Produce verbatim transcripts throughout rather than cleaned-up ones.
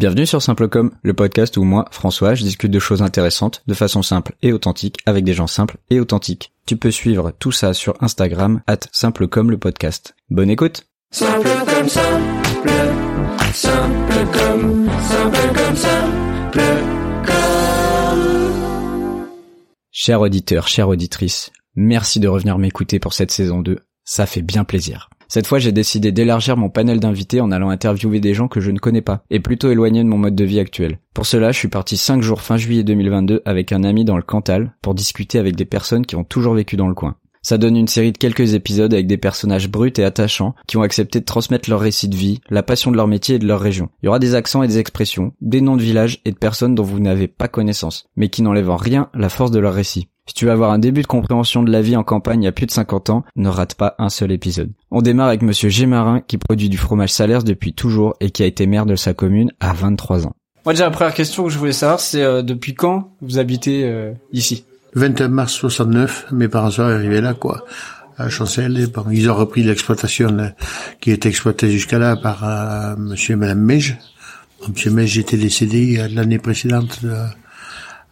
Bienvenue sur Simple Comme, le podcast où moi, François, je discute de choses intéressantes, de façon simple et authentique, avec des gens simples et authentiques. Tu peux suivre tout ça sur Instagram, at Simple Comme le podcast. Bonne écoute. Simple comme simple, simple comme, simple comme simple comme. Chers auditeurs, chères auditrices, merci de revenir m'écouter pour cette saison deux, ça fait bien plaisir. Cette fois, j'ai décidé d'élargir mon panel d'invités en allant interviewer des gens que je ne connais pas, et plutôt éloignés de mon mode de vie actuel. Pour cela, je suis parti cinq jours fin juillet deux mille vingt-deux avec un ami dans le Cantal pour discuter avec des personnes qui ont toujours vécu dans le coin. Ça donne une série de quelques épisodes avec des personnages bruts et attachants qui ont accepté de transmettre leur récit de vie, la passion de leur métier et de leur région. Il y aura des accents et des expressions, des noms de villages et de personnes dont vous n'avez pas connaissance, mais qui n'enlèvent en rien la force de leur récit. Si tu veux avoir un début de compréhension de la vie en campagne à plus de cinquante ans, ne rate pas un seul épisode. On démarre avec Monsieur Gémarin qui produit du fromage Salers depuis toujours et qui a été maire de sa commune à vingt-trois ans. Moi déjà la première question que je voulais savoir c'est euh, depuis quand vous habitez euh, ici? vingt-et-un mars soixante-neuf, mes parents sont arrivés là, quoi, à Chancel. Bon, ils ont repris l'exploitation là, qui était exploitée jusqu'à là par euh, Monsieur et Madame Mej. Monsieur Mej était décédé euh, l'année précédente euh,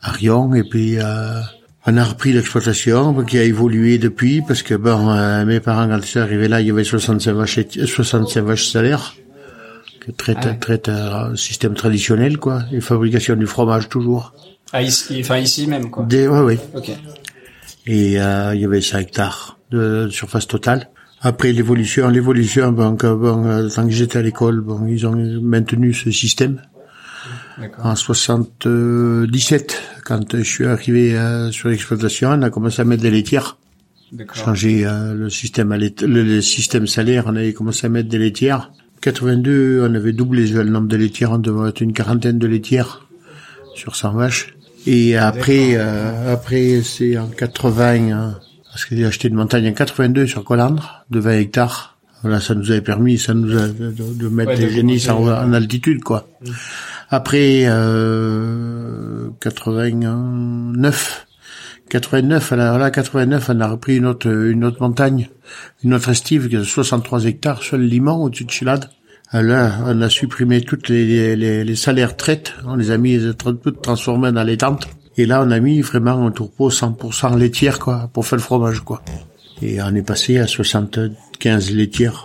à Riom, et puis euh, on a repris l'exploitation qui a évolué depuis, parce que bon, euh, mes parents quand ils sont arrivés là, il y avait soixante-cinq vaches, soixante-cinq vaches salaires, traite ah ouais. traite un euh, système traditionnel, quoi, et fabrication du fromage toujours. Ah, ici, enfin, ici même, quoi. Des, ouais, oui. Ok. Et, euh, il y avait cinq hectares de surface totale. Après l'évolution, l'évolution, bon, bon, euh, tant que j'étais à l'école, bon, ils ont maintenu ce système. D'accord. En soixante-dix-sept, quand je suis arrivé euh, sur l'exploitation, on a commencé à mettre des laitières. D'accord. Changer euh, le système à lait, le, le système salaire, on avait commencé à mettre des laitières. quatre-vingt-deux, on avait doublé le nombre de laitières, on devait être une quarantaine de laitières sur cent vaches. Et après, euh, après, c'est en quatre-vingts, hein, parce que j'ai acheté une montagne en quatre-vingt-deux sur Colandre, de vingt hectares. Voilà, ça nous avait permis, ça nous a, de, de mettre ouais, des génisses en, en altitude, quoi. Mmh. Après, euh, quatre-vingt-neuf, quatre-vingt-neuf, alors là, quatre-vingt-neuf, on a repris une autre, une autre montagne, une autre estive, de soixante-trois hectares, seul Liman, au-dessus de Chilade. Là, on a supprimé toutes les, les, les salaires traites, on les a mis toutes transformées dans les tentes. Et là, on a mis vraiment un tourpeau cent pour cent laitière, quoi, pour faire le fromage, quoi. Et on est passé à soixante-quinze laitières.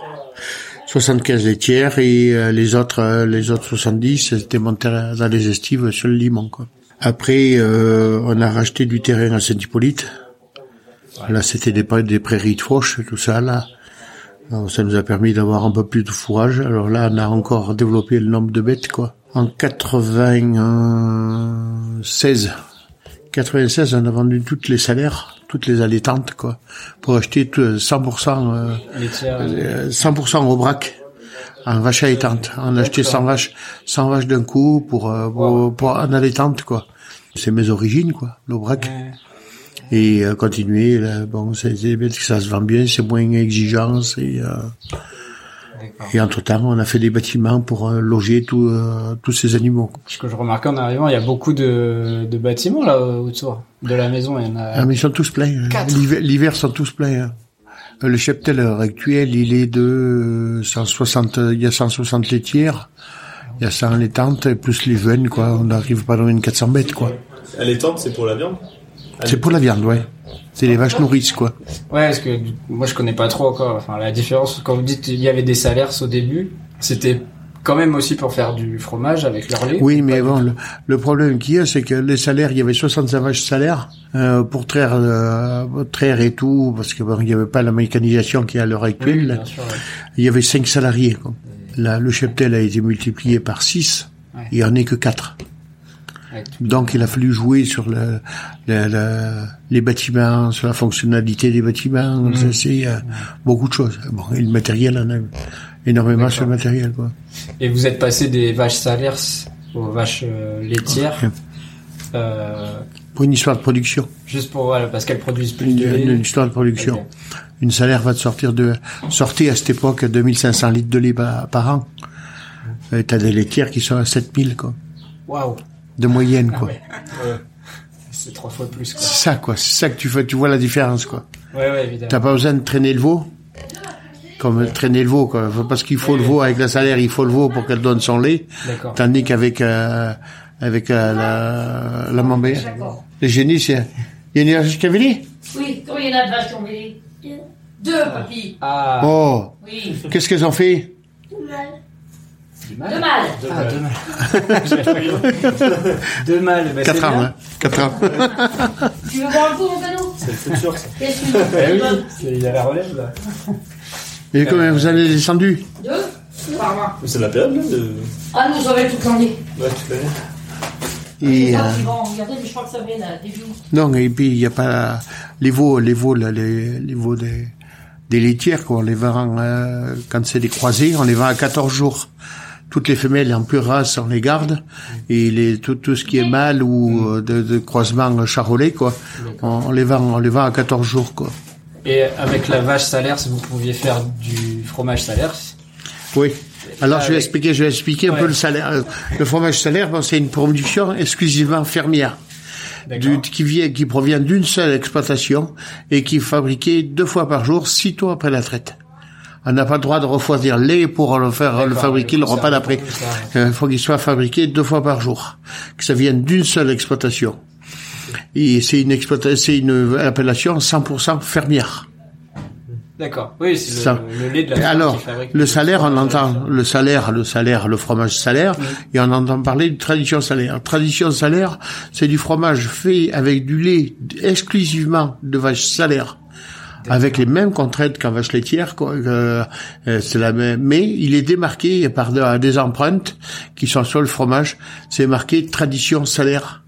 soixante-quinze laitières et euh, les autres, euh, les autres soixante-dix, c'était monté dans les estives sur le Limon, quoi. Après, euh, on a racheté du terrain à Saint-Hippolyte. Là, c'était des, des prairies de fauche, tout ça, là. Alors, ça nous a permis d'avoir un peu plus de fourrage. Alors là, on a encore développé le nombre de bêtes, quoi. En quatre-vingt-seize, on a vendu toutes les salaires, toutes les allaitantes, quoi, pour acheter cent pour cent, euh, cent pour cent Aubrac, en vache allaitante. On a acheté cent vaches, cent vaches d'un coup pour, pour, pour en allaitante, quoi. C'est mes origines, quoi, l'Aubrac. Et euh, continuer, là, bon, c'est des bêtes que ça se vend bien, c'est moins exigeant, et, euh, et entre-temps, on a fait des bâtiments pour euh, loger tout, euh, tous ces animaux. Ce que je remarquais en arrivant, il y a beaucoup de, de bâtiments là autour de la maison. Il y en a... Ah, mais ils sont tous pleins. L'hiver, l'hiver sont tous pleins. Le cheptel actuel, il est de cent soixante, il y a cent soixante laitières, il y a cent allaitantes, et plus les jeunes, quoi. On n'arrive pas à une quatre cents bêtes, quoi. Allaitantes, c'est pour la viande? C'est pour la viande, ouais. C'est les vaches nourrices, quoi. Ouais, parce que moi, je connais pas trop encore. Enfin, la différence, quand vous dites il y avait des salaires au début, c'était quand même aussi pour faire du fromage avec leur lait. Oui, mais bon, le, le problème qu'il y a, c'est que les salaires, il y avait soixante-cinq vaches salaires euh, pour traire, euh, traire et tout, parce que bon, il y avait pas la mécanisation qu'il y a à l'heure actuelle. Oui, bien sûr, ouais. Il y avait cinq salariés, quoi. Là, le cheptel a été multiplié par six, ouais. Il n'y en est que quatre. Donc il a fallu jouer sur le, le, le, les bâtiments, sur la fonctionnalité des bâtiments, mmh. c'est, c'est euh, beaucoup de choses. Bon, et le matériel, on a énormément. D'accord. Sur le matériel, quoi. Et vous êtes passé des vaches salaires aux vaches euh, laitières. Okay. Euh... Pour une histoire de production. Juste pour, voilà, parce qu'elles produisent plus de lait. Une, une histoire de production. Okay. Une salaire va te sortir de, sortait à cette époque deux mille cinq cents litres de lait par, par an. Mmh. Et t'as des laitières qui sont à sept mille, quoi. Waouh! De moyenne, quoi. Ah ouais. Ouais. C'est trois fois plus, quoi. C'est ça, quoi. C'est ça que tu fais. Tu vois la différence, quoi. Ouais, ouais, évidemment. T'as pas besoin de traîner le veau. comme traîner le veau, quoi. Parce qu'il faut oui, le veau avec la salaire, il faut le veau pour qu'elle donne son lait. D'accord. Tandis qu'avec euh, avec euh, la la mambée, les génies, c'est... il y en a jusqu'à Villy. Oui, combien il y en a de vaches qui ont Villy? Deux, papy. Ah. Oh. Oui. Qu'est-ce qu'elles ont fait? Deux mâles. Deux mâles. Deux mâles. Quatre âmes, hein. Quatre âmes. Tu veux voir le coup, mon canot? C'est le sûr. Qu'est-ce que tu veux? Eh oui, il y a la relève, là. Et comment vous allez descendu? Deux par mois. C'est la période, là, de... Ah, nous, on va tout l'année. Ouais, tout l'année. Et euh... non, et puis il n'y a pas les veaux, les veaux, là, les, les veaux des, des laitières, quoi. On les vend euh, quand c'est des croisés, on les vend à quatorze jours. Toutes les femelles en pure race, on les garde, et les, tout, tout ce qui est mâle ou euh, de, de croisement charolais, quoi, on, on les vend, on les vend à quatorze jours, quoi. Et avec la vache salaire, si vous pouviez faire du fromage salaire. Oui. Alors, je vais expliquer, je vais expliquer ouais. un peu le salaire. Le fromage salaire, bon, c'est une production exclusivement fermière. Du, qui vient, qui provient d'une seule exploitation et qui est fabriquée deux fois par jour, six tours après la traite. On n'a pas le droit de refroidir le lait pour le faire, d'accord, le fabriquer le repas d'après. Il euh, faut qu'il soit fabriqué deux fois par jour. Que ça vienne d'une seule exploitation. Et c'est une exploitation, c'est une appellation cent pour cent fermière. D'accord. Oui, c'est le, le lait de la vache. Alors, le salaire, on entend le salaire, le salaire, le fromage salaire, oui. Et on entend parler de tradition salaire. Tradition salaire, c'est du fromage fait avec du lait exclusivement de vache salaire, avec les mêmes qu'on traite qu'en vache laitière, quoi. Euh, c'est la même, mais il est démarqué par des empreintes qui sont sur le fromage. C'est marqué tradition salaire.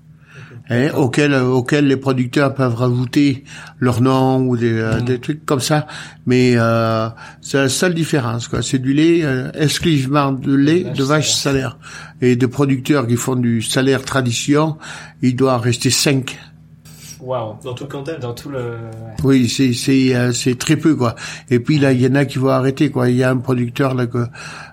Hein, auquel, auquel les producteurs peuvent rajouter leur nom ou des, euh, mmh. des trucs comme ça, mais euh, c'est la seule différence, quoi. C'est du lait euh, exclusivement de lait de vache salaire. Et de producteurs qui font du salaire tradition, il doit en rester cinq. Wow, dans tout le Cantal, dans tout le... Ouais. Oui, c'est c'est euh, c'est très peu, quoi. Et puis là, il y en a qui vont arrêter, quoi. Il y a un producteur là que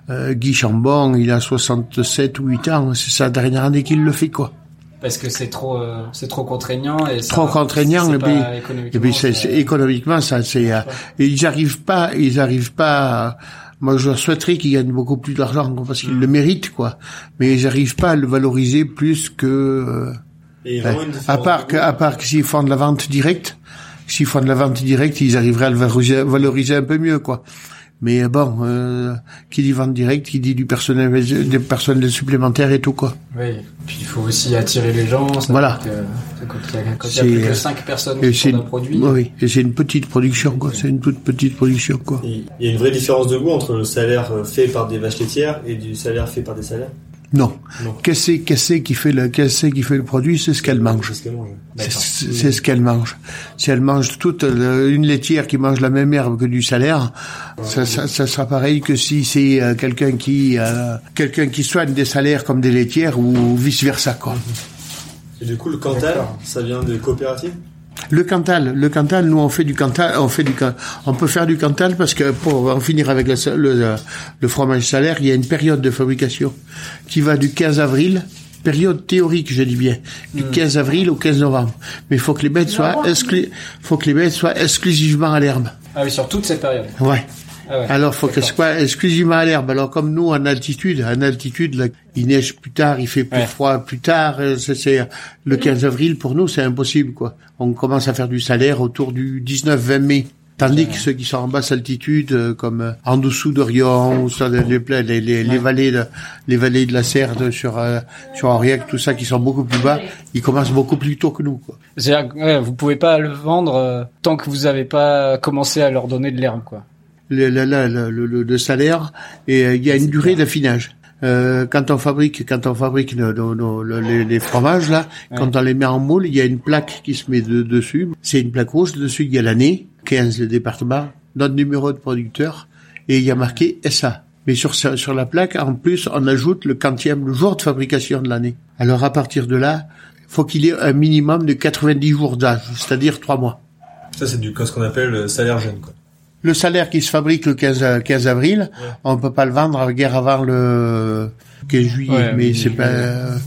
euh, Guy Chambon, il a soixante-sept ou huit ans, c'est sa dernière année qu'il le fait, quoi. Parce que c'est trop, euh, c'est trop contraignant et ça, trop contraignant c'est, c'est et, puis, économiquement, et puis c'est, c'est, économiquement ça c'est, euh, ils arrivent pas, ils arrivent pas. À, moi, je souhaiterais qu'ils gagnent beaucoup plus d'argent parce qu'ils mmh. le méritent, quoi. Mais ils arrivent pas à le valoriser plus que. Euh, et ben, à part que, à part que s'ils font de la vente directe, s'ils font de la vente directe, ils arriveraient à le valoriser, valoriser un peu mieux, quoi. Mais bon, euh, qui dit vente directe, qui dit du personnel, des personnels supplémentaires et tout, quoi. Oui, puis il faut aussi attirer les gens. Voilà. Que, quand il y a, quand il y a plus que cinq personnes qui font un produit. Oui, et c'est une petite production, quoi. Okay. C'est une toute petite production, quoi. Et il y a une vraie différence de goût entre le salaire fait par des vaches laitières et du salaire fait par des salaires. Non. non. Qu'est-ce que c'est qui fait le, qu'est-ce qui fait le produit, c'est ce qu'elle mange. C'est ce qu'elle mange. C'est, c'est ce qu'elle mange. Si elle mange toute le, une laitière qui mange la même herbe que du salaire, ouais, ça, oui. ça, ça sera pareil que si c'est euh, quelqu'un qui, euh, quelqu'un qui soigne des salaires comme des laitières ou vice versa, quoi. Et du coup, le Cantal, d'accord, ça vient de coopératives? Le Cantal, le Cantal, nous on fait du Cantal, on fait du, on peut faire du Cantal parce que pour en finir avec le, le, le fromage salaire, il y a une période de fabrication qui va du quinze avril, période théorique, je dis bien, du quinze avril au quinze novembre. Mais il faut que les bêtes soient, exclu, faut que les bêtes soient exclusivement à l'herbe. Ah oui, sur toute cette période. Ouais. Ah ouais, alors faut d'accord. que ce soit exclusivement à l'herbe. Alors comme nous en altitude, en altitude, là, il neige plus tard, il fait plus ouais. froid plus tard. C'est, c'est le quinze avril pour nous, c'est impossible, quoi. On commence à faire du salaire autour du dix-neuf vingt mai. Tandis que ceux qui sont en basse altitude, comme en dessous de Riom, ou ça, les, les, les, les vallées, de, les vallées de la Serre, de, sur euh, sur Aurillac, tout ça, qui sont beaucoup plus bas, ils commencent beaucoup plus tôt que nous, quoi. C'est-à-dire, ouais, vous pouvez pas le vendre euh, tant que vous avez pas commencé à leur donner de l'herbe, quoi. Le, le, le, le, le salaire, et il y a une durée d'affinage. Euh, quand on fabrique, quand on fabrique nos, nos, nos, les, les fromages là, ouais. quand on les met en moule, il y a une plaque qui se met de, dessus. C'est une plaque rouge. Dessus, il y a l'année, quinze le département, notre numéro de producteur, et il y a marqué S A. Mais sur sur la plaque, en plus, on ajoute le quantième, le jour de fabrication de l'année. Alors à partir de là, faut qu'il ait un minimum de quatre-vingt-dix jours d'âge, c'est-à-dire trois mois. Ça, c'est du ce qu'on appelle salaire jeune, quoi. Le salaire qui se fabrique le quinze avril, ouais. on peut pas le vendre guère avant le quinze juillet, ouais, mais oui, c'est oui. pas, euh,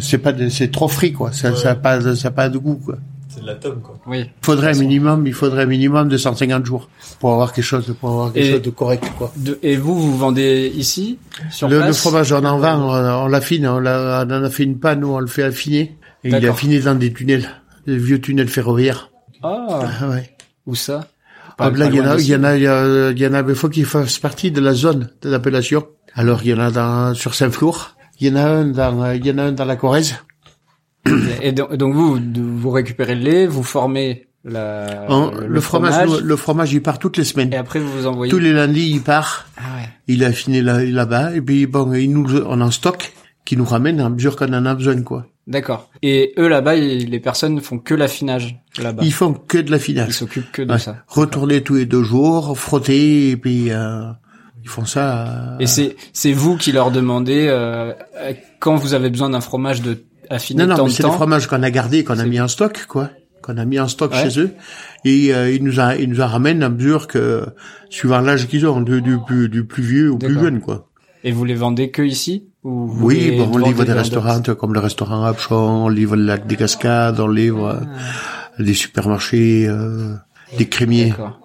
c'est pas, de, c'est trop frit, quoi. Ça, ouais. ça a pas, ça a pas de goût, quoi. C'est de la tome, quoi. Oui. Faudrait minimum, il faudrait minimum deux cent cinquante jours pour avoir quelque chose, pour avoir quelque et, chose de correct, quoi. De, et vous, vous vendez ici, sur le, place? Le fromage, on en vend, on, on l'affine, on, la, on en affine pas, nous, on le fait affiner. Et d'accord. Il est affiné dans des tunnels, des vieux tunnels ferroviaires. Ah. Ah ouais. Où ça? Ah, blague, il y en a, il y en a, il y en a, il y en a des fois qui fassent partie de la zone de l'appellation. Alors, il y en a dans, sur Saint-Flour. Il y en a un dans, il y en a un dans la Corrèze. Et donc, donc vous, vous récupérez le lait, vous formez la, en, le, le fromage. fromage. Le, le fromage, il part toutes les semaines. Et après, vous vous envoyez. Tous les lundis, il part. Ah ouais. Il est affiné là, là-bas. Et puis, bon, il nous, on en stocke, qui nous ramène à mesure qu'on en a besoin, quoi. D'accord. Et eux, là-bas, ils, les personnes font que l'affinage, là-bas. Ils font que de l'affinage. Ils s'occupent que de ouais. ça. Retourner tous les deux jours, frotter, et puis, euh, ils font ça. Euh... Et c'est, c'est vous qui leur demandez, euh, quand vous avez besoin d'un fromage de Non, non, mais c'est des fromages qu'on a gardés, qu'on c'est... a mis en stock, quoi, qu'on a mis en stock ouais. chez eux, et euh, ils nous a, ils nous en ramènent à mesure que suivant l'âge qu'ils ont, du, du plus, du plus vieux au plus jeune, quoi. Et vous les vendez que ici ou vous Oui, les bon, on livre des restaurants comme le restaurant Apchon, on livre le lac des Cascades, on livre ah. des supermarchés, euh, des crémiers. D'accord.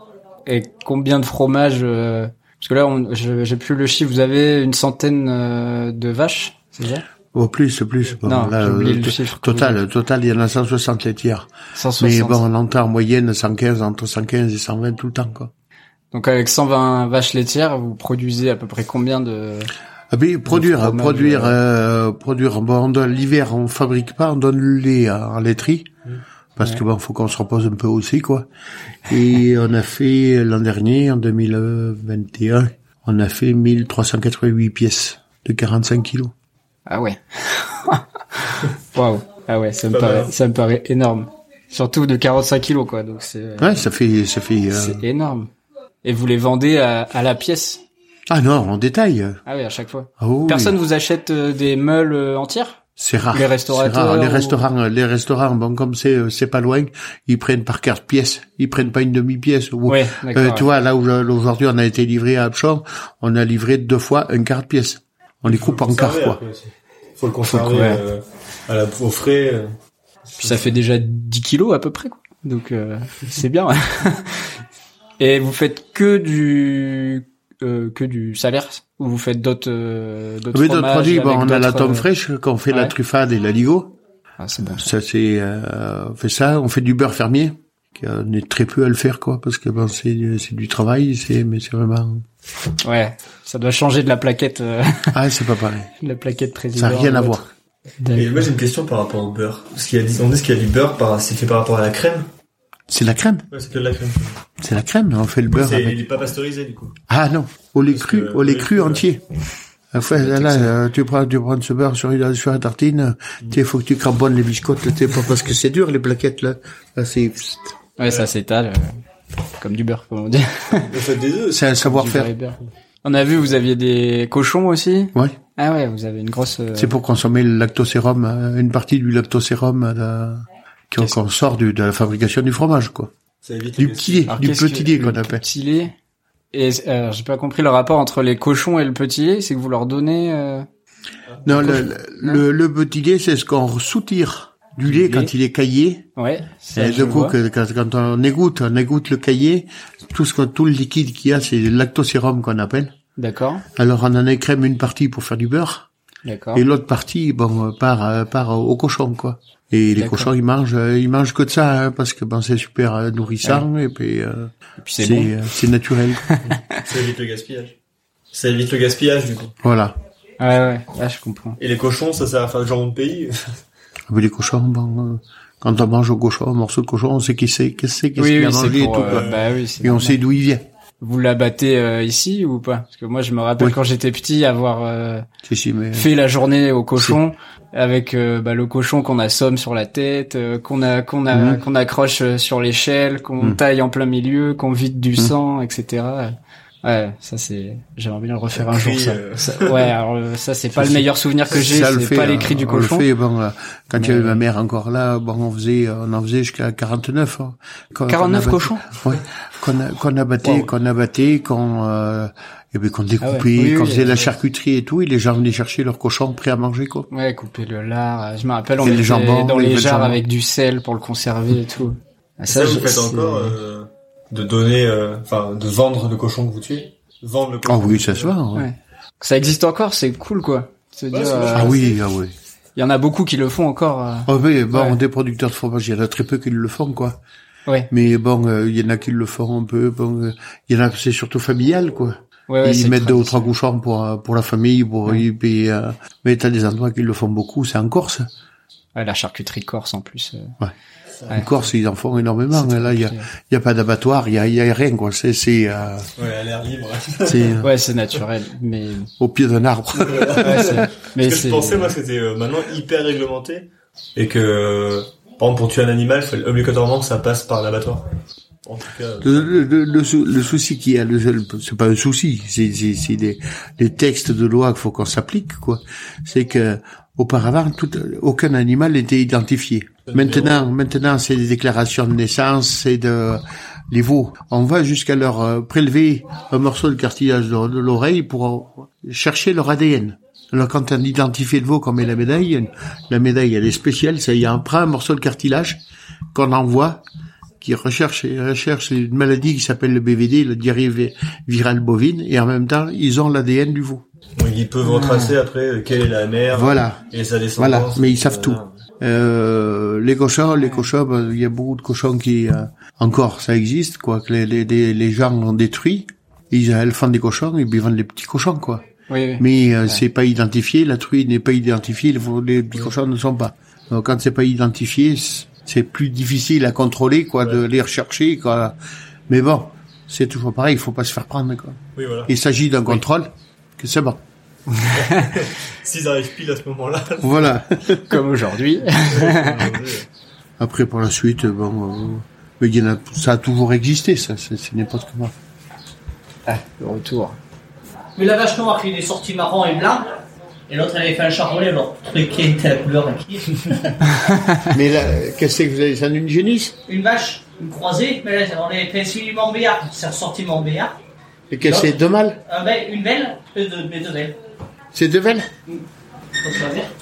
Et combien de fromages euh, Parce que là, on, je, j'ai plus le chiffre. Vous avez une centaine euh, de vaches, c'est ça? Oh, plus, plus. Bon, non, là, j'ai oublié le t- chiffre. Total, total, il y en a cent soixante laitières. cent soixante. Mais bon, on entend en moyenne cent quinze, entre cent quinze et cent vingt tout le temps, quoi. Donc, avec cent vingt vaches laitières, vous produisez à peu près combien de... Ah, ben, produire, de produire, euh, produire, bon, on donne, l'hiver, on fabrique pas, on donne le lait en laiterie. Mmh. Parce ouais. que bon, faut qu'on se repose un peu aussi, quoi. Et on a fait, l'an dernier, en deux mille vingt et un, on a fait mille trois cent quatre-vingt-huit pièces de quarante-cinq kilos. Ah ouais. Waouh. Ah ouais, ça me paraît, ça me paraît énorme. Surtout de quarante-cinq kilos, quoi. Donc c'est. Ouais, ça fait, ça fait. Euh... C'est énorme. Et vous les vendez à, à la pièce? Ah non, en détail. Ah oui, à chaque fois. Oh, personne oui. vous achète des meules entières? C'est rare. Les restaurateurs. C'est rare. Les restaurants, ou... les restaurants, bon, comme c'est, c'est pas loin, ils prennent par carte pièce. Ils prennent pas une demi-pièce. Ouais, d'accord. Euh, tu ouais. vois, là où aujourd'hui on a été livré à Apchon, on a livré deux fois un quart pièce. On les coupe en quart, quoi. Il faut le conserver euh, à la, au frais. Euh. Puis ça fait déjà dix kilos à peu près, quoi. Donc euh, c'est bien. Et vous faites que du euh, que du Salers ou vous faites d'autres euh, d'autres, oui, d'autres produits. Bon, on d'autres... a la tome fraîche qu'on fait ouais. la truffade et la ligot. Ah, c'est bon. Ça, ça c'est euh, on fait ça. On fait du beurre fermier. On est très peu à le faire, quoi, parce que bon, c'est c'est du travail, c'est mais c'est vraiment. Ouais, ça doit changer de la plaquette. Euh... Ah, c'est pas pareil. La plaquette présidente. Ça n'a rien à voir. Et moi j'ai une question par rapport au beurre. Parce qu'il y a, on dit qu'il y a du beurre, par, c'est fait par rapport à la crème. C'est la crème. Ouais, c'est que de la crème. C'est la crème. On fait le beurre. C'est, avec... Il n'est pas pasteurisé du coup. Ah non, au lait cru, au lait cru entier. Enfin, là, là, tu prends, tu prends ce beurre sur une, sur la tartine. Mmh. Tu faut que tu cramponnes les biscottes. Tu pas parce que c'est dur les plaquettes là. Là c'est. Ouais, ça s'étale, euh, comme du beurre, comme on dit. Vous faites des œufs. C'est un savoir-faire. On a vu, vous aviez des cochons aussi. Ouais. Ah ouais, vous avez une grosse... Euh... C'est pour consommer le lactosérum, une partie du lactosérum la... qu'on sort de, de la fabrication du fromage, quoi. Ça évite du petit lait, du petit lait qu'on appelle. Petit lait. Et euh, j'ai pas compris le rapport entre les cochons et le petit lait, c'est que vous leur donnez... Euh... Non, le, le, le, le petit lait, c'est ce qu'on soutire. Du lait, lait quand il est caillé. Ouais. Et du coup, que, quand, quand on égoutte, on égoutte le caillé, tout ce tout le liquide qu'il y a, c'est le lactosérum qu'on appelle. D'accord. Alors, on en écrème une partie pour faire du beurre. D'accord. Et l'autre partie, bon, part, part au cochon, quoi. Et les D'accord. cochons, ils mangent, ils mangent que de ça, hein, parce que ben, c'est super nourrissant, ouais. et puis, euh, et puis c'est, c'est, bon. euh, c'est naturel. Ça évite le gaspillage. Ça évite le gaspillage, du coup. Voilà. Ouais, ouais. Là, je comprends. Et les cochons, ça sert à faire le jambon de pays. Mais les cochons, bon, quand on mange au cochon, un morceau de cochon, on sait qui c'est, qu'est-ce c'est, qu'est-ce oui, qu'il oui, a mangé et tout, euh, bah oui, c'est et normal. On sait d'où il vient. Vous l'abattez euh, ici ou pas? Parce que moi, je me rappelle oui. quand j'étais petit avoir euh, si, si, mais... fait la journée au cochon si. avec euh, bah, le cochon qu'on assomme sur la tête, euh, qu'on a qu'on a mmh. qu'on accroche sur l'échelle, qu'on mmh. taille en plein milieu, qu'on vide du mmh. sang, et cetera. Ouais, ça c'est. J'aimerais bien le refaire un jour. Ça. Euh... ça. Ouais, alors ça c'est pas ça, le meilleur souvenir que j'ai. Ça, c'est le fait, pas les cris du cochon. On le fait, bon, quand il y avait ma mère encore là, bon, on faisait, on en faisait jusqu'à quarante-neuf. Hein, quarante-neuf cochons. Ouais, qu'on a, qu'on abattait, wow. qu'on abattait, qu'on euh, et puis qu'on découpait, ah ouais. oui, qu'on oui, faisait oui, la oui. charcuterie et tout, et les gens venaient chercher leurs cochons prêts à manger, quoi. Ouais, couper le lard. Je me rappelle, on les jambons, dans les, les jars avec du sel pour le conserver et tout. Ah, ça, ça, vous faites encore. Euh... de donner, enfin, euh, de vendre le cochon que vous tuez, vendre le cochon. Ah oh oui, ça se voit. Ouais. Ça existe encore, c'est cool, quoi. Ouais, dire, euh, ah oui, ah oui. Il y en a beaucoup qui le font encore. Euh... Oh oui, bon, ouais. Des producteurs de fromage, il y en a très peu qui le font, quoi. Ouais. Mais bon, il euh, y en a qui le font un peu. Bon, il euh, y en a, c'est surtout familial, quoi. Ouais, ouais, ils mettent deux ou trois cochons pour pour la famille, pour ouais. puis. Euh, mais t'as des endroits qui le font beaucoup, c'est en Corse. Ouais, la charcuterie de Corse en plus. Euh... Ouais. En ouais. Corse, ils en font énormément. C'est là, il y a, il y a pas d'abattoir, il y a, il y a rien, quoi. C'est, c'est. Euh... Ouais, à l'air libre. C'est. Ouais, c'est naturel, mais. Au pied d'un arbre. ouais, c'est... Mais Parce que c'est... je pensais, moi, que c'était euh, maintenant hyper réglementé et que, euh, par exemple, pour tuer un animal, obligatoirement, ça passe par l'abattoir. En tout cas. Le, le, le, sou, le souci qui a, le, c'est pas un souci, c'est, c'est, c'est des, les textes de loi qu'il faut qu'on s'applique, quoi. C'est que. Auparavant, tout, aucun animal n'était identifié. Maintenant, maintenant, c'est des déclarations de naissance, c'est de les veaux. On va jusqu'à leur euh, prélever un morceau de cartilage de, de l'oreille pour euh, chercher leur A D N. Alors, quand on identifie le veau qu'on met la médaille, la médaille, elle est spéciale. Ça, il y a un, un morceau de cartilage qu'on envoie, qui recherche, recherche une maladie qui s'appelle le B V D, la diarrhée virale bovine, et en même temps, ils ont l'A D N du veau. Oui, ils peuvent retracer après quelle est la mère voilà. et sa descendance. Voilà, mais ils savent tout. Euh, les cochons, les cochons, il bah, y a beaucoup de cochons qui, euh, encore, ça existe, quoi, que les, les, les gens ont détruit, ils, elles font des cochons, et puis ils vendent des petits cochons, quoi. Oui, oui. Mais euh, ouais. c'est pas identifié, la truie n'est pas identifiée, les petits cochons ne sont pas. Donc quand c'est pas identifié, c'est plus difficile à contrôler, quoi, ouais. de les rechercher, quoi. Mais bon, c'est toujours pareil, il faut pas se faire prendre, quoi. Oui, voilà. Il s'agit d'un oui. contrôle. Que c'est bon. S'ils arrivent pile à ce moment-là. Voilà. Comme aujourd'hui. Après, pour la suite, bon, euh, mais y en a, ça a toujours existé, ça, c'est, c'est n'importe comment. Ah, le retour. Mais la vache noire, il est sorti marron et blanc, et l'autre, elle avait fait un charolais, alors, truc qui était la couleur acquise. Mais là, qu'est-ce que vous avez, ça, une génisse? Une vache, une croisée, mais là, on avait fait celui Montbéliard, c'est ressorti Montbéliard. Et qu'est-ce que c'est, deux mâles? Une belle, mais deux belles. C'est deux velles?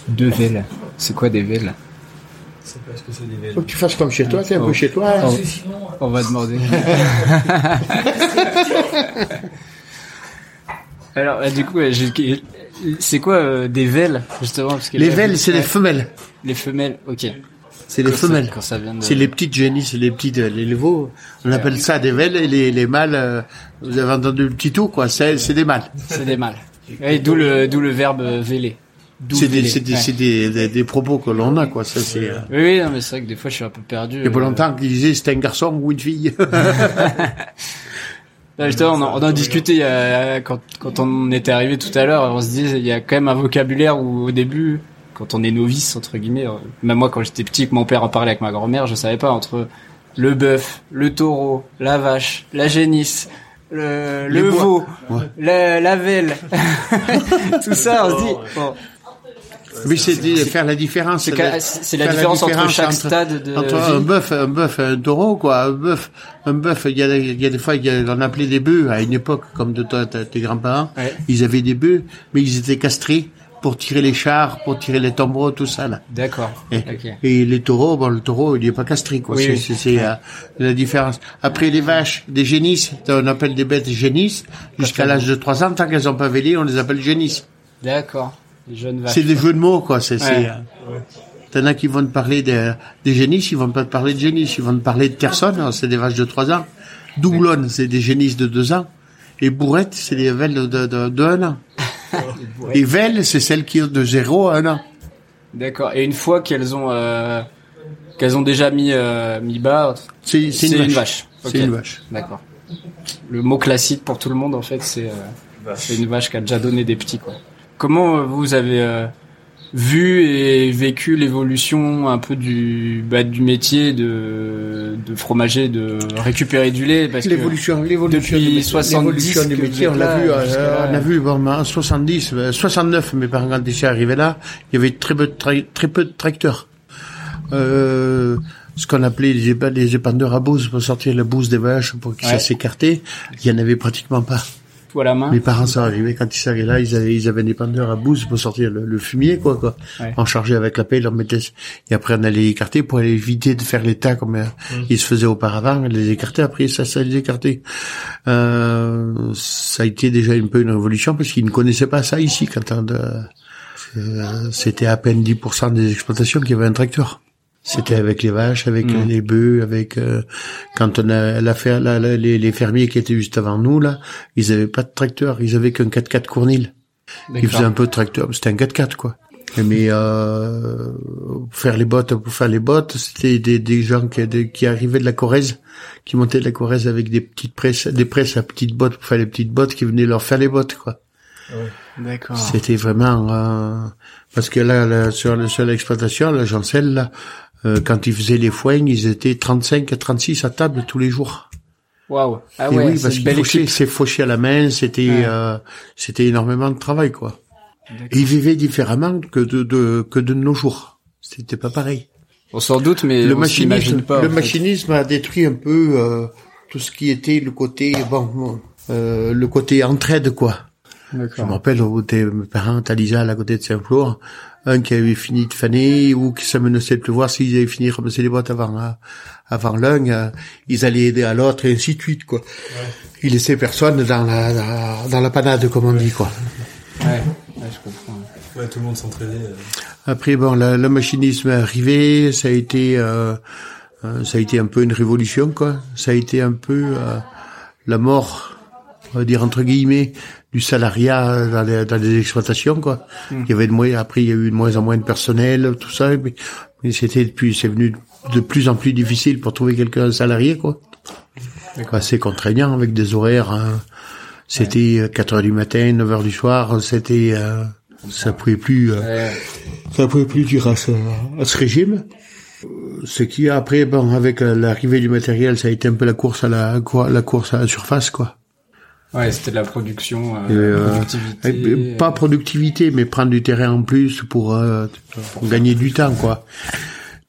Deux velles. C'est quoi des velles? Je sais pas ce que c'est des velles. Faut que tu fasses comme chez toi, t'es un peu chez toi. On va demander. Alors, là, du coup, c'est quoi euh, des velles, justement? Les velles, c'est les femelles. Les femelles, ok. C'est les femelles. Quand ça vient de... C'est les petites génisses, les petites, les veaux. On ouais. appelle ça des velles et les, les mâles, euh, vous avez entendu le petit tout, quoi. C'est, c'est des mâles. C'est des mâles. Et d'où le, d'où le verbe véler. D'où c'est véler. des, c'est des, ouais. c'est des, des, des propos que l'on a, quoi. Ça, c'est, euh... Oui, oui, non, mais c'est vrai que des fois, je suis un peu perdu. Il y a pas longtemps qu'ils disaient c'était un garçon ou une fille. Là, justement, on en, on en discutait il y a, quand, quand on était arrivé tout à l'heure, on se disait, il y a quand même un vocabulaire où, au début, quand on est novice, entre guillemets, même moi, quand j'étais petit, que mon père en parlait avec ma grand-mère, je savais pas, entre le bœuf, le taureau, la vache, la génisse, le, le veau, ouais. la, la velle, tout ça, on se dit... Bon. Mais c'est, c'est, c'est faire la différence. C'est, la, c'est la, différence la différence entre chaque entre, stade de... Entre un bœuf, un bœuf, un taureau, quoi, un bœuf, un bœuf, il y a, il y a des fois, il y a, on appelait des bœufs, à une époque, comme de toi, tes grands-parents, ouais. ils avaient des bœufs, mais ils étaient castrés, pour tirer les chars, pour tirer les tombereaux, tout ça là. D'accord. Et, okay. et les taureaux, bon, le taureau, il n'est pas castré, quoi. Oui, c'est, oui. c'est, c'est euh, la différence. Après les vaches, des génisses, on appelle des bêtes génisses jusqu'à l'âge de trois ans, tant qu'elles n'ont pas vélé, on les appelle génisses. D'accord. Les jeunes vaches. C'est des jeux de mots, quoi. C'est. Ouais. c'est euh, ouais. T'en as qui vont te parler de, des génisses, ils vont pas te parler de génisses, ils vont te parler de personnes. C'est des vaches de trois ans. Doublonne, ouais. c'est des génisses de deux ans. Et bourrette, c'est des velles de de, de, de un an. Et velles, c'est celles qui ont de zéro à un an. D'accord. Et une fois qu'elles ont euh, qu'elles ont déjà mis euh, mis bas, c'est, c'est, c'est une vache. Une vache. Okay. C'est une vache. D'accord. Le mot classique pour tout le monde en fait, c'est, euh, c'est une vache qui a déjà donné des petits quoi. Comment euh, vous avez euh, vu et vécu l'évolution un peu du bah, du métier de de fromager, de récupérer du lait, parce l'évolution, que l'évolution depuis soixante-dix du métier, on l'a vu on a vu en soixante-dix soixante-neuf, mais par exemple d'ici arrivé là, il y avait très peu de tra- très peu de tracteurs. Euh ce qu'on appelait les, épa- les épandeurs à bouse pour sortir la bouse des vaches pour que ouais. ça s'écartait, il y en avait pratiquement pas. À la main. Mes parents sont arrivés quand ils sont arrivés là, ils avaient, ils avaient des pendeurs à bouse pour sortir le, le fumier, quoi, quoi. Ouais. En chargeait avec la pelle, leur mettait, et après on allait écarter pour aller éviter de faire les tas comme ouais. ils se faisaient auparavant, les écarter, après ça, ça les écartait. Euh, ça a été déjà un peu une révolution parce qu'ils ne connaissaient pas ça ici quand on, euh, c'était à peine dix pour cent des exploitations qui avaient un tracteur. C'était avec les vaches, avec mmh. les bœufs, avec euh, quand on a la, fer, la, la les, les fermiers qui étaient juste avant nous là, ils avaient pas de tracteur, ils avaient qu'un quatre-quatre Cournil. D'accord. Ils faisaient un peu de tracteur, c'était un quatre-quatre quoi. Mais euh, pour faire les bottes, pour faire les bottes, c'était des, des gens qui, de, qui arrivaient de la Corrèze, qui montaient de la Corrèze avec des petites presses, des presses à petites bottes pour faire les petites bottes, qui venaient leur faire les bottes quoi. Ouais. D'accord. C'était vraiment euh, parce que là, là sur le sur l'exploitation, la Chancel là. Quand ils faisaient les foignes, ils étaient trente-cinq à trente-six à table tous les jours. Waouh. Ah et ouais, oui, parce qu'ils c'est fauché à la main, c'était ouais. euh, c'était énormément de travail quoi. Et ils vivaient différemment que de, de que de nos jours. C'était pas pareil. On s'en doute, mais le on machinisme, pas, le fait. machinisme a détruit un peu euh, tout ce qui était le côté bon, euh, le côté entraide quoi. D'accord. Je me rappelle où tes parents, Talisa, à côté de Saint-Flour, un qui avait fini de faner ou qui s'amenaçait de pleuvoir, s'ils avaient fini de ramasser les bottes avant hein, avant l'un, euh, ils allaient aider à l'autre et ainsi de suite quoi. Ouais. Ils laissaient personne dans la, la dans la panade comme on ouais. dit quoi. Ouais, ouais, je comprends. Ouais, tout le monde s'entraînait. Euh. Après bon, la, le machinisme est arrivé, ça a été euh, euh, ça a été un peu une révolution quoi. Ça a été un peu euh, la mort, on va dire entre guillemets. Du salariat dans les, dans les exploitations quoi. Mmh. Il y avait de moins, après il y a eu de moins en moins de personnel, tout ça, mais, mais c'était depuis, c'est venu de plus en plus difficile pour trouver quelqu'un salarié quoi. D'accord. Assez contraignant avec des horaires, hein. C'était ouais. quatre heures du matin, neuf heures du soir, c'était, euh, ça pouvait plus, euh, ouais. ça pouvait plus durer à ce, à ce régime. Ce qui après, bon, avec l'arrivée du matériel, ça a été un peu la course à la, la course à la surface quoi. Ouais, c'était de la production, euh, productivité. Euh, euh, pas productivité, mais prendre du terrain en plus pour, euh, pour gagner du temps, quoi.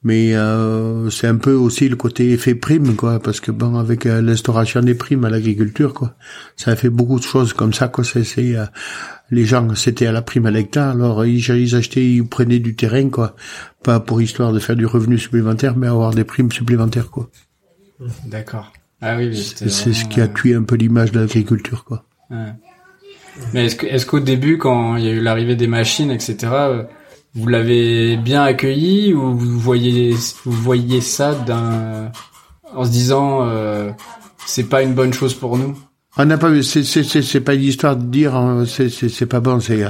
Mais euh, c'est un peu aussi le côté effet prime, quoi, parce que bon, avec euh, l'instauration des primes à l'agriculture, quoi, ça a fait beaucoup de choses comme ça, quoi. C'est, c'est euh, les gens, c'était à la prime à l'hectare, alors ils, ils achetaient, ils prenaient du terrain, quoi, pas pour histoire de faire du revenu supplémentaire, mais avoir des primes supplémentaires, quoi. D'accord. Ah oui, c'est vraiment... ce qui a tué un peu l'image de l'agriculture, quoi. Ouais. Mais est-ce, que, est-ce qu'au début, quand il y a eu l'arrivée des machines, et cetera, vous l'avez bien accueilli ou vous voyez, vous voyez ça d'un, en se disant, euh, c'est pas une bonne chose pour nous? On n'a pas, c'est, c'est, c'est, c'est pas une histoire de dire, hein, c'est, c'est, c'est pas bon, c'est,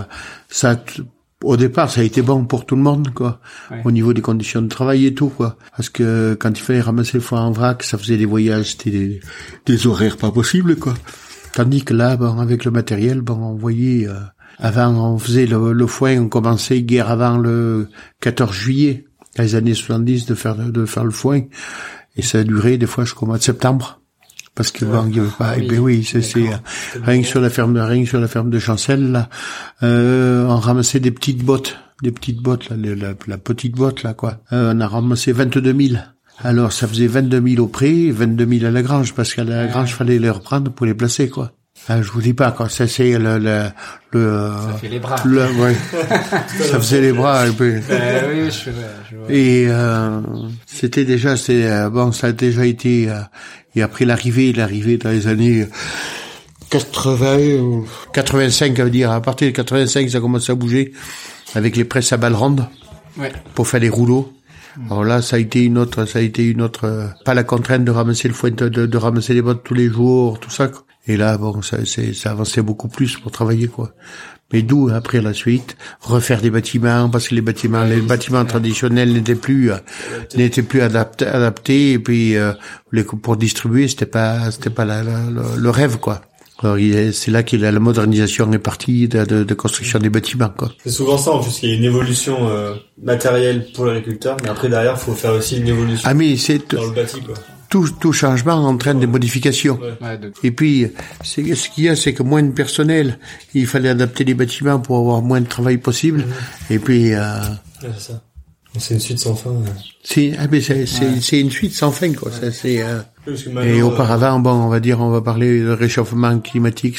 ça, t- au départ, ça a été bon pour tout le monde, quoi. Ouais. Au niveau des conditions de travail et tout, quoi. Parce que quand il fallait ramasser le foin en vrac, ça faisait des voyages, c'était des, des horaires pas possibles, quoi. Tandis que là, bon, avec le matériel, bon, on voyait, euh, avant, on faisait le, le foin, on commençait guère avant le quatorze juillet, dans les années soixante-dix, de faire, de faire le foin. Et ça a duré, des fois, jusqu'au mois de septembre. Parce que ouais. bon, il n'y avait pas, oui. ben oui, c'est, c'est, c'est rien que sur la ferme de, rien que sur la ferme de Chancel, là, euh, on ramassait des petites bottes, des petites bottes, là, la, la, la petite botte, là, quoi. Euh, on a ramassé vingt-deux mille. Alors, ça faisait vingt-deux mille au pré, vingt-deux mille à la grange, parce qu'à la grange, fallait les reprendre pour les placer, quoi. Ah, je vous dis pas, quoi. Ça, c'est le, le, le, ça fait les bras. Le, ouais. Ça faisait les bras, et puis. Euh, oui, je, je vois. Et, euh, c'était déjà, c'est, bon, ça a déjà été, euh, et après l'arrivée, l'arrivée dans les années quatre-vingts, quatre-vingt-cinq, à dire, à partir de quatre-vingt-cinq, ça commence à bouger, avec les presses à balles rondes. Ouais. Pour faire les rouleaux. Alors là, ça a été une autre, ça a été une autre, pas la contrainte de ramasser le foin, de, de ramasser les bottes tous les jours, tout ça, quoi. Et là, bon, ça, c'est, ça avançait beaucoup plus pour travailler, quoi. Mais d'où, après, la suite, refaire des bâtiments, parce que les bâtiments, ouais, les bâtiments bien. traditionnels n'étaient plus, adapté. n'étaient plus adaptés, adaptés, et puis, euh, les, pour distribuer, c'était pas, c'était pas la, la, le, le rêve, quoi. Alors, c'est là que la modernisation est partie de, de, de construction des bâtiments, quoi. C'est souvent ça, en plus, qu'il y a une évolution euh, matérielle pour l'agriculteur, mais après, derrière, il faut faire aussi une évolution ah, mais c'est t- dans le bâti, quoi. Tout, tout changement entraîne ouais. des modifications. Ouais. Et puis, c'est, ce qu'il y a, c'est que moins de personnel, il fallait adapter les bâtiments pour avoir moins de travail possible. Ouais. Et puis... Euh... Ouais, c'est ça. C'est une suite sans fin. Ouais. C'est, ah, mais c'est, c'est, ouais. c'est une suite sans fin, quoi. Ouais. Ça, c'est... Euh... Et auparavant, bon, on va dire, on va parler de réchauffement climatique,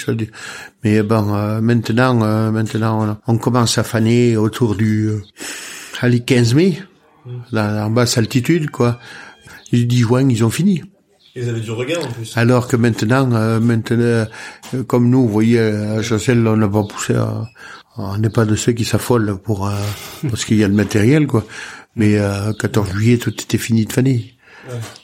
mais bon, euh, maintenant, euh, maintenant, on, on commence à faner autour du, euh, allez, quinze mai, mmh. là, en basse altitude, quoi. Et dix juin, ils ont fini. Ils avaient du regard, en plus. Alors que maintenant, euh, maintenant, euh, comme nous, vous voyez, à Chancel, on n'a pas poussé à, on n'est pas de ceux qui s'affolent pour, euh, parce qu'il y a le matériel, quoi. Mais, euh, quatorze juillet, tout était fini de faner.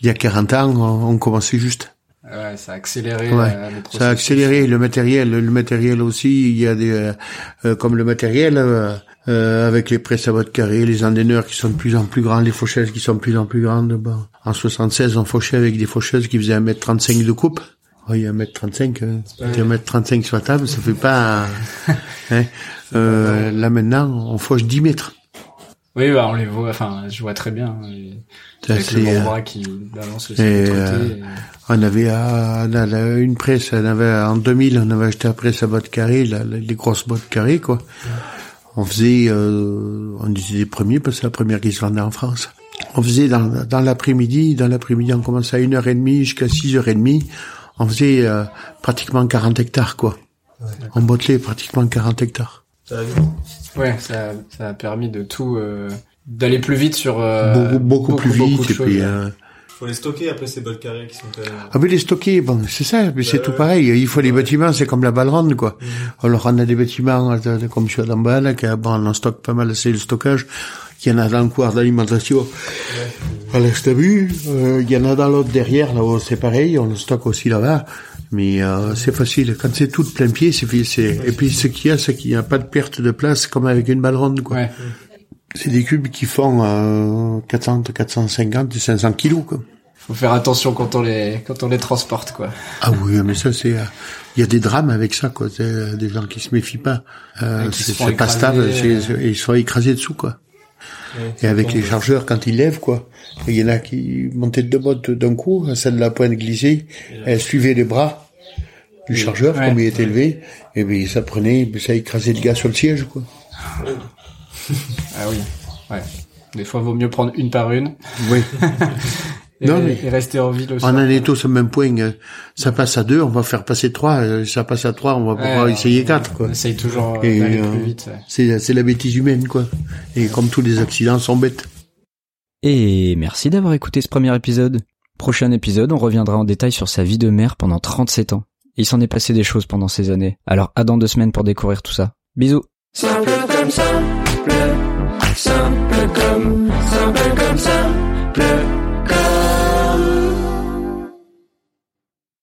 Il y a quarante ans, on commençait juste. Ouais, ça a accéléré. Ouais. Le ça a accéléré le matériel, le matériel aussi. Il y a des euh, comme le matériel euh, euh, avec les presses à bottes carrées, les endaineurs qui sont de plus en plus grands, les faucheuses qui sont de plus en plus grandes. Bon. En soixante-seize, on fauchait avec des faucheuses qui faisaient un mètre trente-cinq de coupe. Oh, il y a un mètre trente-cinq, euh, un mètre trente-cinq sur la table, ça fait pas. Hein. Euh, là maintenant, on fauche dix mètres. Oui, bah, on les voit, enfin, je vois très bien. Et... Ça, avec c'est, le bon bras qui balance aussi et, euh, et... On avait à, là, là, une presse, on avait, en deux mille, on avait acheté la presse à bottes carrées, là, les grosses bottes carrées, quoi. Ouais. On faisait, euh, on était les premiers parce que c'est la première qui se rendait en France. On faisait dans, dans l'après-midi, dans l'après-midi, on commençait à une heure trente jusqu'à six heures trente. On faisait euh, pratiquement quarante hectares, quoi. Ouais, on bottelait pratiquement quarante hectares. Ça a bien. Ouais, ça, ça a permis de tout... Euh... d'aller plus vite sur euh, beaucoup, beaucoup, beaucoup plus vite beaucoup et choses. Puis euh... faut les stocker après ces bottes carrées qui sont euh... ah mais les stocker bon c'est ça mais bah, c'est ouais. tout pareil il faut ouais. les bâtiments c'est comme la balle ronde quoi mmh. Alors on a des bâtiments comme sur la balle que bon on en stocke pas mal c'est le stockage il y en a dans le couloir d'alimentation ouais. à l'extérieur euh, il y en a dans l'autre derrière là c'est pareil on le stocke aussi là-bas mais euh, c'est facile quand c'est tout de plein pied c'est, c'est... et puis ce qu'il y a c'est qu'il n'y a pas de perte de place comme avec une balle ronde quoi ouais. C'est des cubes qui font euh, quatre cents, quatre cent cinquante, cinq cents kilos, quoi. Faut faire attention quand on les quand on les transporte, quoi. Ah oui, mais ça c'est il euh, y a des drames avec ça, quoi. C'est, euh, des gens qui se méfient pas, euh, c'est, c'est pas stable, c'est, c'est, ils sont écrasés dessous, quoi. Ouais, et avec bon, les ouais. chargeurs quand ils lèvent, quoi. Il y en a qui montaient deux bottes d'un coup, celle de la pointe glissée, elle suivait les bras du chargeur ouais, comme il était ouais. élevé, et ben ça prenait, ça écrasait le gars sur le siège, quoi. Ouais. Ah oui, ouais. Des fois, il vaut mieux prendre une par une. Oui. et, non, mais et rester en ville aussi. On en est tous au même point. Ça passe à deux, on va faire passer trois. Ça passe à trois, on va pouvoir ouais, essayer on, quatre, quoi. On essaye toujours et, d'aller euh, plus vite. Ouais. C'est, c'est la bêtise humaine, quoi. Et comme tous les accidents, sont bêtes. Et merci d'avoir écouté ce premier épisode. Prochain épisode, on reviendra en détail sur sa vie de mère pendant trente-sept ans. Il s'en est passé des choses pendant ces années. Alors, à dans deux semaines pour découvrir tout ça. Bisous. Simple comme ça. Simple comme, simple comme simple